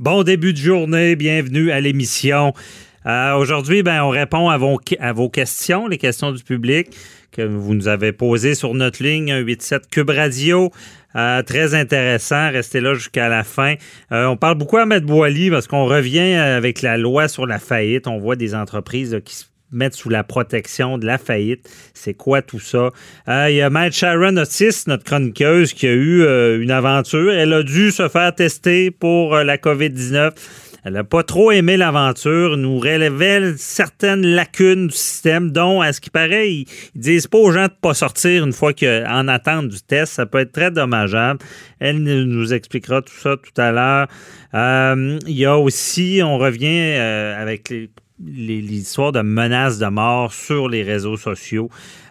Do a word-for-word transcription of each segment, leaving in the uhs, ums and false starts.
Bon début de journée, bienvenue à l'émission. Euh, aujourd'hui, ben, on répond à vos, à vos questions, les questions du public que vous nous avez posées sur notre ligne cent quatre-vingt-dix-sept Cube Radio. Euh, très intéressant. Restez là jusqu'à la fin. Euh, on parle beaucoup à Me Boily parce qu'on revient avec la loi sur la faillite. On voit des entreprises là, qui se mettre sous la protection de la faillite. C'est quoi tout ça? Euh, il y a Maître Sharon Otis, notre chroniqueuse, qui a eu euh, une aventure. Elle a dû se faire tester pour euh, la covid dix-neuf. Elle n'a pas trop aimé l'aventure, nous révèle certaines lacunes du système, dont, à ce qui paraît, ils ne disent pas aux gens de ne pas sortir une fois qu'en attente du test. Ça peut être très dommageable. Elle nous expliquera tout ça tout à l'heure. Euh, il y a aussi, on revient euh, avec les l'histoire de menaces de mort sur les réseaux sociaux.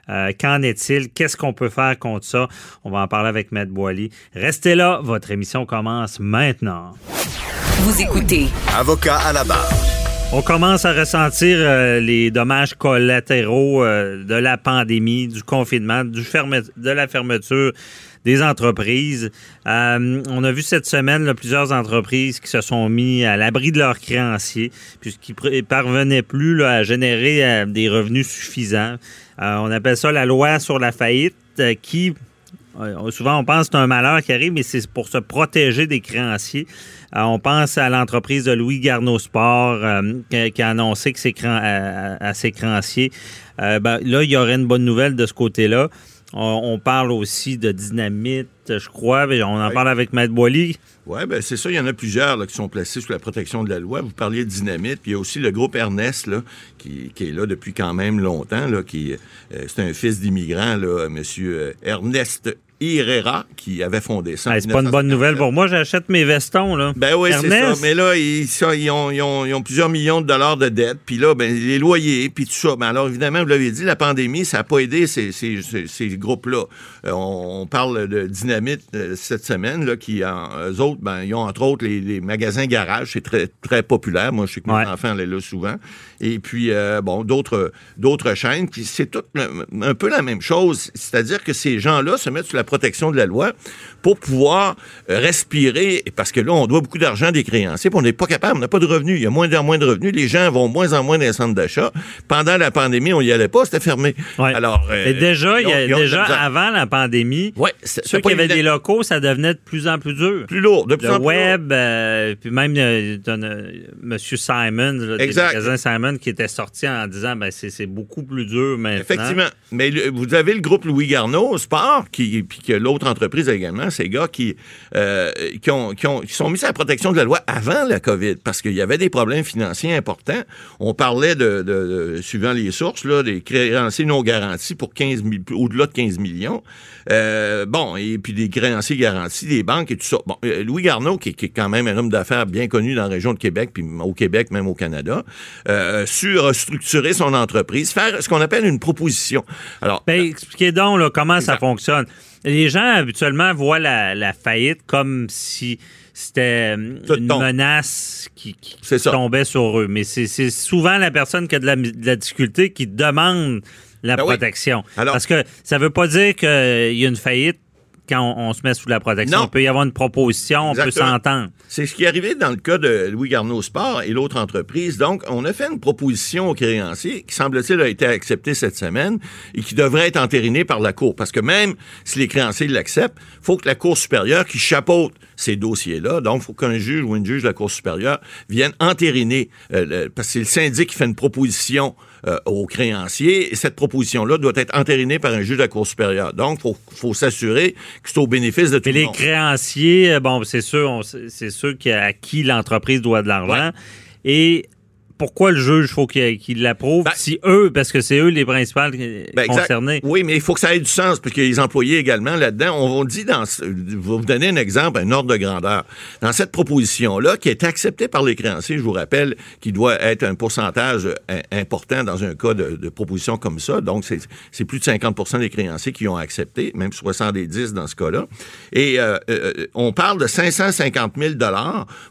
Euh, qu'en est-il? Qu'est-ce qu'on peut faire contre ça? On va en parler avec Me Boily. Restez là, votre émission commence maintenant. Vous écoutez Avocat à la barre. On commence à ressentir euh, les dommages collatéraux euh, de la pandémie, du confinement, du ferme- de la fermeture des entreprises. Euh, on a vu cette semaine là, plusieurs entreprises qui se sont mis à l'abri de leurs créanciers puisqu'ils ne parvenaient plus là, à générer euh, des revenus suffisants. Euh, on appelle ça la loi sur la faillite euh, qui, euh, souvent on pense que c'est un malheur qui arrive, mais c'est pour se protéger des créanciers. Euh, on pense à l'entreprise de Louis-Garneau-Sport euh, qui, qui a annoncé que ses cran- à, à ses créanciers. Euh, ben, là, il y aurait une bonne nouvelle de ce côté-là. On parle aussi de Dynamite, je crois. Mais on en parle avec Me Boily. Oui, bien, c'est ça. Il y en a plusieurs là, qui sont placés sous la protection de la loi. Vous parliez de Dynamite. Puis il y a aussi le groupe Ernest, là, qui, qui est là depuis quand même longtemps. Là, qui, euh, c'est un fils d'immigrant, là, monsieur Ernest Herrera, qui avait fondé ça. Ah, c'est pas une bonne nouvelle pour moi, j'achète mes vestons, là. Ben oui, Ernest. C'est ça. Mais là, ils, ça, ils, ont, ils, ont, ils ont plusieurs millions de dollars de dettes, puis là, ben, les loyers, puis tout ça. Ben alors, évidemment, vous l'avez dit, la pandémie, ça n'a pas aidé ces, ces, ces, ces groupes-là. Euh, on, on parle de Dynamite euh, cette semaine, là, qui, en, eux autres, ben, ils ont entre autres les, les magasins garage, c'est très, très populaire. Moi, je sais que mon ouais. enfant allait là souvent. Et puis, euh, bon, d'autres, d'autres chaînes, puis c'est tout un peu la même chose. C'est-à-dire que ces gens-là se mettent sur la protection de la loi pour pouvoir respirer, parce que là, on doit beaucoup d'argent des créanciers, puis on n'est pas capable, on n'a pas de revenus, il y a moins en moins de revenus, les gens vont moins en moins dans les centres d'achat. Pendant la pandémie, on n'y allait pas, c'était fermé. Ouais. Alors, euh, Et déjà, ils ont, y a, ils ont déjà avant la pandémie, ouais, ceux qui évident. Avaient des locaux, ça devenait de plus en plus dur. Plus lourd, de plus le en plus web, lourd. Euh, puis même euh, euh, M. Simon, là, des magasins Simon, qui était sorti en disant, ben c'est, c'est beaucoup plus dur maintenant. Effectivement, mais le, vous avez le groupe Louis-Garneau-Sport, qui, puis que l'autre entreprise également, ces gars qui, euh, qui, ont, qui, ont, qui sont mis à la protection de la loi avant la COVID, parce qu'il y avait des problèmes financiers importants. On parlait, de, de, de suivant les sources, là, des créanciers non garantis pour quinze mille, au-delà de quinze millions. Euh, bon, et puis des créanciers garantis, des banques et tout ça. Bon, Louis Garneau, qui, qui est quand même un homme d'affaires bien connu dans la région de Québec, puis au Québec, même au Canada, euh, su restructurer son entreprise, faire ce qu'on appelle une proposition. Alors, ben, expliquez donc là, comment exact. Ça fonctionne. Les gens, habituellement, voient la, la faillite comme si c'était une menace qui, qui tombait sur eux. Mais c'est, c'est souvent la personne qui a de la, de la difficulté qui demande la ben protection. Oui. Alors, parce que ça veut pas dire qu'il y a une faillite quand on, on se met sous la protection. Non. On peut y avoir une proposition, on Exactement. Peut s'entendre. C'est ce qui est arrivé dans le cas de Louis-Garneau-Sport et l'autre entreprise. Donc, on a fait une proposition aux créanciers qui, semble-t-il, a été acceptée cette semaine et qui devrait être entérinée par la Cour. Parce que même si les créanciers l'acceptent, il faut que la Cour supérieure, qui chapeaute ces dossiers-là, donc il faut qu'un juge ou une juge de la Cour supérieure vienne entériner, euh, le, parce que c'est le syndic qui fait une proposition Euh, aux créanciers, et cette proposition-là doit être entérinée par un juge de la Cour supérieure. Donc, il faut, faut s'assurer que c'est au bénéfice de tout le monde. Mais les créanciers, bon, c'est sûr, on, c'est sûr à qui l'entreprise doit de l'argent. Ouais. Et pourquoi le juge, faut qu'il, qu'il l'approuve ben, si eux, parce que c'est eux les principales ben, concernés. Exact. Oui, mais il faut que ça ait du sens, parce qu'il y a les employés également là-dedans. On, on dit dans... Je vais vous donner un exemple, un ordre de grandeur. Dans cette proposition-là, qui est acceptée par les créanciers, je vous rappelle, qui doit être un pourcentage important dans un cas de, de proposition comme ça, donc c'est, c'est plus de cinquante pour cent des créanciers qui ont accepté, même soixante-dix dans ce cas-là. Et euh, euh, on parle de cinq cent cinquante mille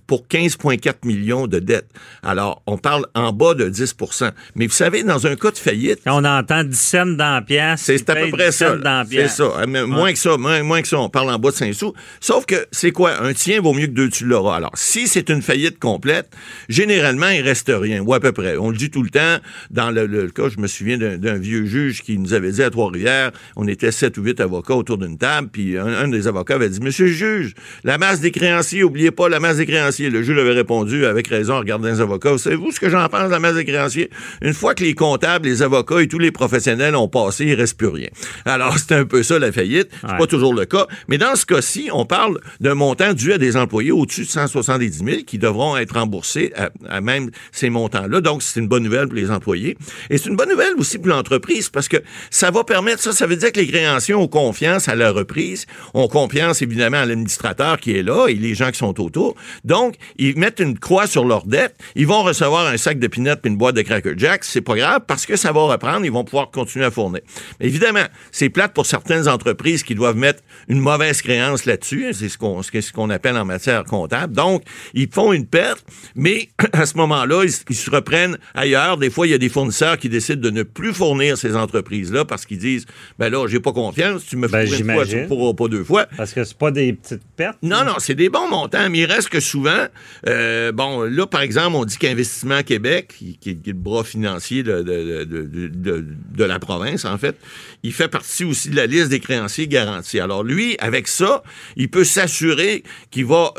pour quinze virgule quatre millions de dettes. Alors, on parle en bas de dix pour cent. Mais vous savez, dans un cas de faillite... On entend dix cents dans la pièce. C'est à peu près ça. C'est ça. Mais ouais. Moins que ça. Moins, moins que ça. On parle en bas de cinq sous. Sauf que, c'est quoi? Un tien vaut mieux que deux, tu l'auras. Alors, si c'est une faillite complète, généralement, il reste rien. Ou à peu près. On le dit tout le temps. Dans le, le cas, je me souviens d'un, d'un vieux juge qui nous avait dit à Trois-Rivières, on était sept ou huit avocats autour d'une table, puis un, un des avocats avait dit, monsieur le juge, la masse des créanciers, oubliez pas la masse des créanciers. Le juge avait répondu avec raison en regardant les avocats. Savez-vous ce que j'en pense de la masse des créanciers? Une fois que les comptables, les avocats et tous les professionnels ont passé, il ne reste plus rien. Alors, c'est un peu ça, la faillite. C'est ouais. pas toujours le cas. Mais dans ce cas-ci, on parle d'un montant dû à des employés au-dessus de cent soixante-dix mille qui devront être remboursés à, à même ces montants-là. Donc, c'est une bonne nouvelle pour les employés. Et c'est une bonne nouvelle aussi pour l'entreprise parce que ça va permettre ça. Ça veut dire que les créanciers ont confiance à la reprise, ont confiance évidemment à l'administrateur qui est là et les gens qui sont autour. Donc, ils mettent une croix sur leur dette. Ils vont recevoir un sac de peanuts puis une boîte de Cracker Jacks. C'est pas grave parce que ça va reprendre. Ils vont pouvoir continuer à fournir. Mais évidemment, c'est plate pour certaines entreprises qui doivent mettre une mauvaise créance là-dessus. C'est ce qu'on, ce qu'on appelle en matière comptable. Donc, ils font une perte, mais à ce moment-là, ils, ils se reprennent ailleurs. Des fois, il y a des fournisseurs qui décident de ne plus fournir ces entreprises-là parce qu'ils disent, ben là, j'ai pas confiance. Tu me ben, fournis une fois, tu ne pourras pas deux fois. Parce que c'est pas des petites pertes. Non, hein? non, c'est des bons montants, mais il reste que souvent, euh, bon, là, par exemple, on dit qu'Investissement Québec, qui, qui est le bras financier de, de, de, de, de la province, en fait, il fait partie aussi de la liste des créanciers garantis. Alors, lui, avec ça, il peut s'assurer qu'il va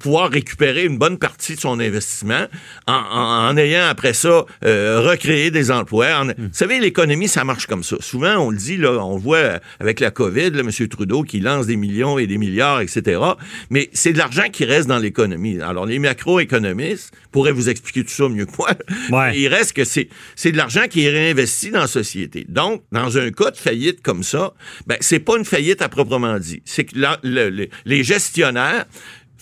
pouvoir récupérer une bonne partie de son investissement en, en, en ayant après ça euh, recréé des emplois. En, mm. Vous savez, l'économie, ça marche comme ça. Souvent, on le dit, là, on le voit avec la COVID, là, M. Trudeau qui lance des millions et des milliards, et cetera. Mais c'est de l'argent qui reste dans l'économie. Alors, les macroéconomistes pourraient vous expliquer tout ça mieux que moi. Ouais. Il reste que c'est, c'est de l'argent qui est réinvesti dans la société. Donc, dans un cas de faillite comme ça, ben, c'est pas une faillite à proprement dit. C'est que la, le, le, les gestionnaires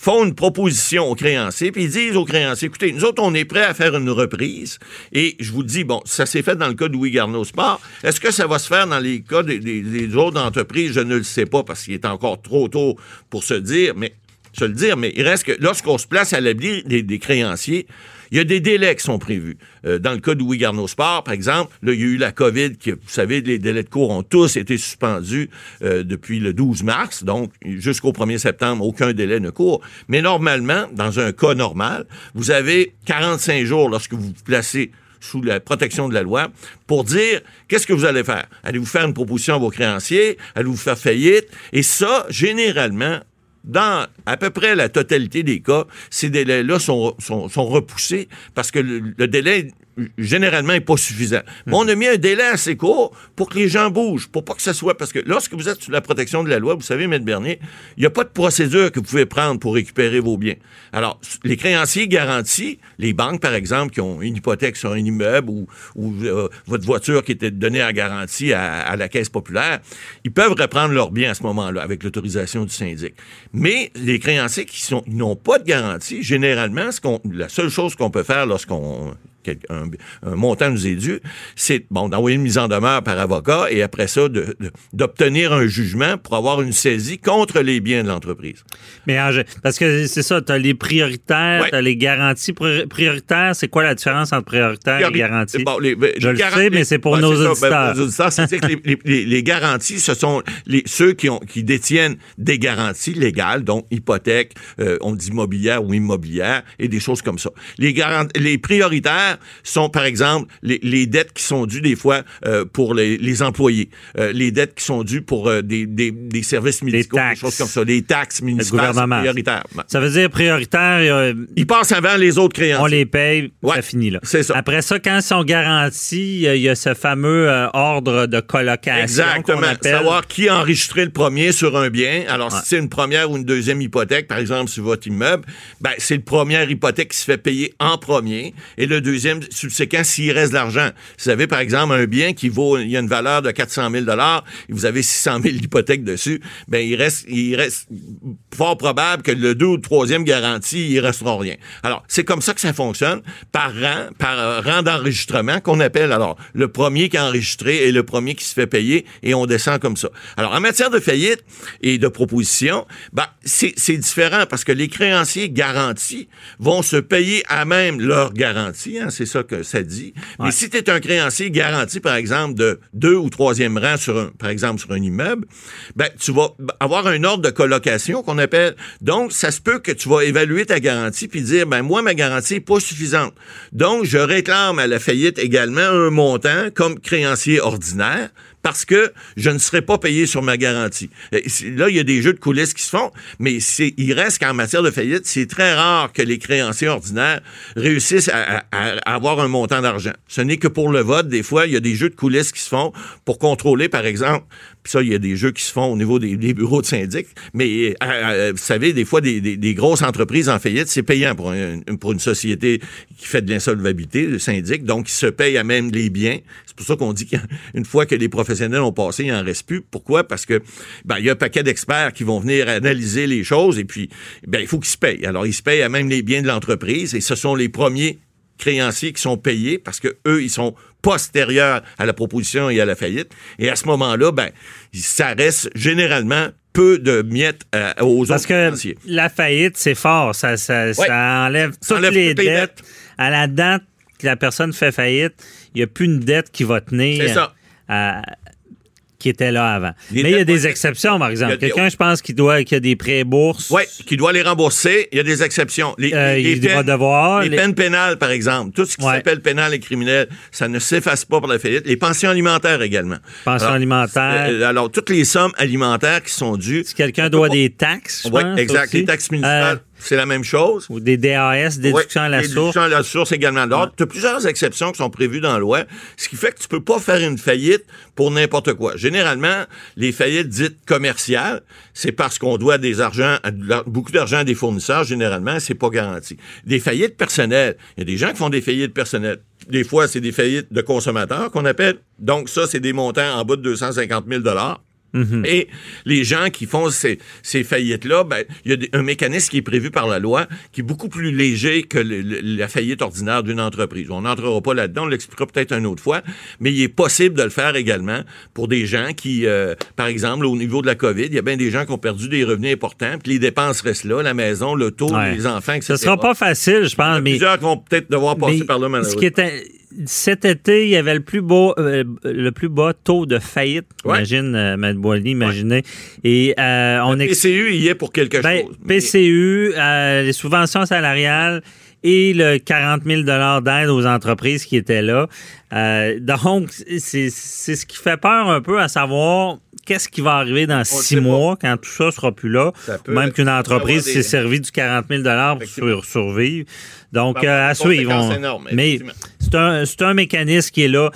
font une proposition aux créanciers, puis ils disent aux créanciers, écoutez, nous autres, on est prêts à faire une reprise, et je vous dis, bon, ça s'est fait dans le cas de Louis-Garneau-Sport, est-ce que ça va se faire dans les cas des, des, des autres entreprises? Je ne le sais pas, parce qu'il est encore trop tôt pour se dire, mais, se le dire, mais il reste que, lorsqu'on se place à l'abri des, des créanciers, il y a des délais qui sont prévus. Euh, dans le cas de Louis-Garneau-Sport, par exemple, là, il y a eu la COVID, qui, vous savez, les délais de cours ont tous été suspendus euh, depuis le douze mars, donc jusqu'au premier septembre, aucun délai ne court. Mais normalement, dans un cas normal, vous avez quarante-cinq jours lorsque vous vous placez sous la protection de la loi, pour dire qu'est-ce que vous allez faire. Allez-vous faire une proposition à vos créanciers? Allez-vous faire faillite? Et ça, généralement, dans à peu près la totalité des cas, ces délais-là sont, sont, sont repoussés parce que le, le délai, généralement, n'est pas suffisant. Mais on a mis un délai assez court pour que les gens bougent, pour pas que ça soit... Parce que lorsque vous êtes sous la protection de la loi, vous savez, M. Bernier, il n'y a pas de procédure que vous pouvez prendre pour récupérer vos biens. Alors, les créanciers garantis, les banques, par exemple, qui ont une hypothèque sur un immeuble ou, ou euh, votre voiture qui était donnée en garantie à, à la Caisse populaire, ils peuvent reprendre leurs biens à ce moment-là avec l'autorisation du syndic. Mais les créanciers qui sont, n'ont pas de garantie, généralement, ce qu'on, la seule chose qu'on peut faire lorsqu'on... Un, un montant nous est dû, c'est bon, d'envoyer une mise en demeure par avocat et après ça, de, de, d'obtenir un jugement pour avoir une saisie contre les biens de l'entreprise. Mais parce que c'est ça, tu as les prioritaires, ouais. tu as les garanties prioritaires. C'est quoi la différence entre prioritaire Priori- et garantie? Bon, les, les, Je les le gar- sais, mais c'est pour ben, nos c'est auditeurs. Ça, ben, pour nos auditeurs, c'est-à-dire que les, les, les garanties, ce sont les, ceux qui, ont, qui détiennent des garanties légales, donc hypothèques, euh, on dit mobilière ou immobilière, et des choses comme ça. Les, garant- les prioritaires, sont, par exemple, les, les dettes qui sont dues des fois euh, pour les, les employés, euh, les dettes qui sont dues pour euh, des, des, des services médicaux, des choses comme ça, les taxes municipales prioritaires. Ça veut dire prioritaire... Euh, ils passent avant les autres créanciers. On les paye, ouais, ça finit là. C'est ça. Après ça, quand ils sont garantis, il y a ce fameux euh, ordre de colocation. Exactement. Qu'on appelle... Savoir qui a enregistré le premier sur un bien. Alors, ouais. si c'est une première ou une deuxième hypothèque, par exemple, sur votre immeuble, ben, c'est le première hypothèque qui se fait payer en premier et le deuxième deuxième subséquent s'il reste de l'argent. Si vous avez, par exemple, un bien qui vaut, il y a une valeur de quatre cent mille dollars et vous avez six cent mille d'hypothèque dessus, bien, il reste, il reste fort probable que le deux ou le troisième garantie, il restera rien. Alors, c'est comme ça que ça fonctionne, par rang, par rang d'enregistrement qu'on appelle, alors, le premier qui est enregistré et le premier qui se fait payer et on descend comme ça. Alors, en matière de faillite et de proposition, ben, c'est, c'est différent parce que les créanciers garantis vont se payer à même leur garantie, hein, c'est ça que ça dit. Ouais. Mais si tu es un créancier garanti, par exemple, de deux ou troisième rang, sur un, par exemple, sur un immeuble, ben, tu vas avoir un ordre de colocation qu'on appelle. Donc, ça se peut que tu vas évaluer ta garantie puis dire, ben, moi, ma garantie n'est pas suffisante. Donc, je réclame à la faillite également un montant comme créancier ordinaire, parce que je ne serai pas payé sur ma garantie. Là, il y a des jeux de coulisses qui se font, mais c'est, il reste qu'en matière de faillite, c'est très rare que les créanciers ordinaires réussissent à, à, à avoir un montant d'argent. Ce n'est que pour le vote. Des fois, il y a des jeux de coulisses qui se font pour contrôler, par exemple, puis ça, il y a des jeux qui se font au niveau des, des bureaux de syndic, mais euh, vous savez, des fois, des, des, des grosses entreprises en faillite, c'est payant pour, un, pour une société qui fait de l'insolvabilité, le syndic, donc ils se payent à même les biens. C'est pour ça qu'on dit qu'une fois que les professionnels ont passé, il n'en reste plus. Pourquoi? Parce que ben, il y a un paquet d'experts qui vont venir analyser les choses et puis ben, il faut qu'ils se payent. Alors, ils se payent à même les biens de l'entreprise et ce sont les premiers créanciers qui sont payés parce que eux, ils sont postérieurs à la proposition et à la faillite. Et à ce moment-là, ben, ça reste généralement peu de miettes euh, aux parce autres créanciers. Parce que la faillite, c'est fort. Ça, ça, ouais. ça enlève toutes enlève les toutes dettes. dettes. À la date que la personne fait faillite, il n'y a plus une dette qui va tenir. C'est ça. À, qui était là avant. Les Mais il y a des exceptions, par exemple. Des... Quelqu'un, je pense, qui doit qui a des prêts bourses. Oui, qui doit les rembourser. Il y a des exceptions. Les, euh, les, les, peines, devoir, les, les peines pénales, par exemple. Tout ce qui ouais. s'appelle pénal et criminel, ça ne s'efface pas par la faillite. Les pensions alimentaires également. Pensions alors, alimentaires. Euh, alors, toutes les sommes alimentaires qui sont dues. Si quelqu'un doit pas... des taxes, je pense. Oui, exact. Aussi. Les taxes municipales. Euh... C'est la même chose. Ou des D A S, déduction ouais, à la source. Déduction à la source également. Alors, ouais. tu as plusieurs exceptions qui sont prévues dans la loi, ce qui fait que tu peux pas faire une faillite pour n'importe quoi. Généralement, les faillites dites commerciales, c'est parce qu'on doit des argent, beaucoup d'argent à des fournisseurs, généralement, c'est pas garanti. Des faillites personnelles, il y a des gens qui font des faillites personnelles. Des fois, c'est des faillites de consommateurs qu'on appelle. Donc ça, c'est des montants en bas de deux cent cinquante mille dollars. Mm-hmm. Et les gens qui font ces, ces faillites-là, ben, il y a d- un mécanisme qui est prévu par la loi qui est beaucoup plus léger que le, le, la faillite ordinaire d'une entreprise. On n'entrera pas là-dedans, on l'expliquera peut-être une autre fois, mais il est possible de le faire également pour des gens qui, euh, par exemple, au niveau de la COVID, il y a bien des gens qui ont perdu des revenus importants, puis les dépenses restent là, la maison, l'auto, ouais. les enfants, et cetera. Ce ne sera pas facile, je pense. Il y a mais plusieurs qui vont peut-être devoir passer par là, malheureusement. Ce qui était... Cet été, il y avait le plus beau, euh, le plus bas taux de faillite. Ouais. Imagine, euh, Mme Boily, imaginez. Ouais. Et euh, on ex... P C U y est pour quelque ben, chose. P C U, euh, les subventions salariales et le quarante mille dollars d'aide aux entreprises qui étaient là. Euh, donc, c'est, c'est ce qui fait peur un peu à savoir qu'est-ce qui va arriver dans on six mois pas. Quand tout ça sera plus là. Même qu'une entreprise des... s'est servie du quarante mille dollars pour sur, survivre. Donc, euh, à suivre. On... Énorme, mais c'est un, c'est un mécanisme qui est là.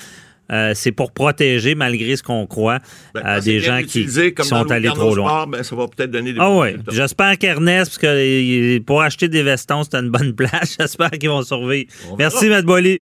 Euh, c'est pour protéger, malgré ce qu'on croit, ben, euh, des gens qui, qui sont allés trop loin. Sport, ben, ça va peut-être donner des ah oui. J'espère qu'Ernest, parce que pour acheter des vestons, c'était une bonne place. J'espère qu'ils vont survivre. Merci, M. Boily.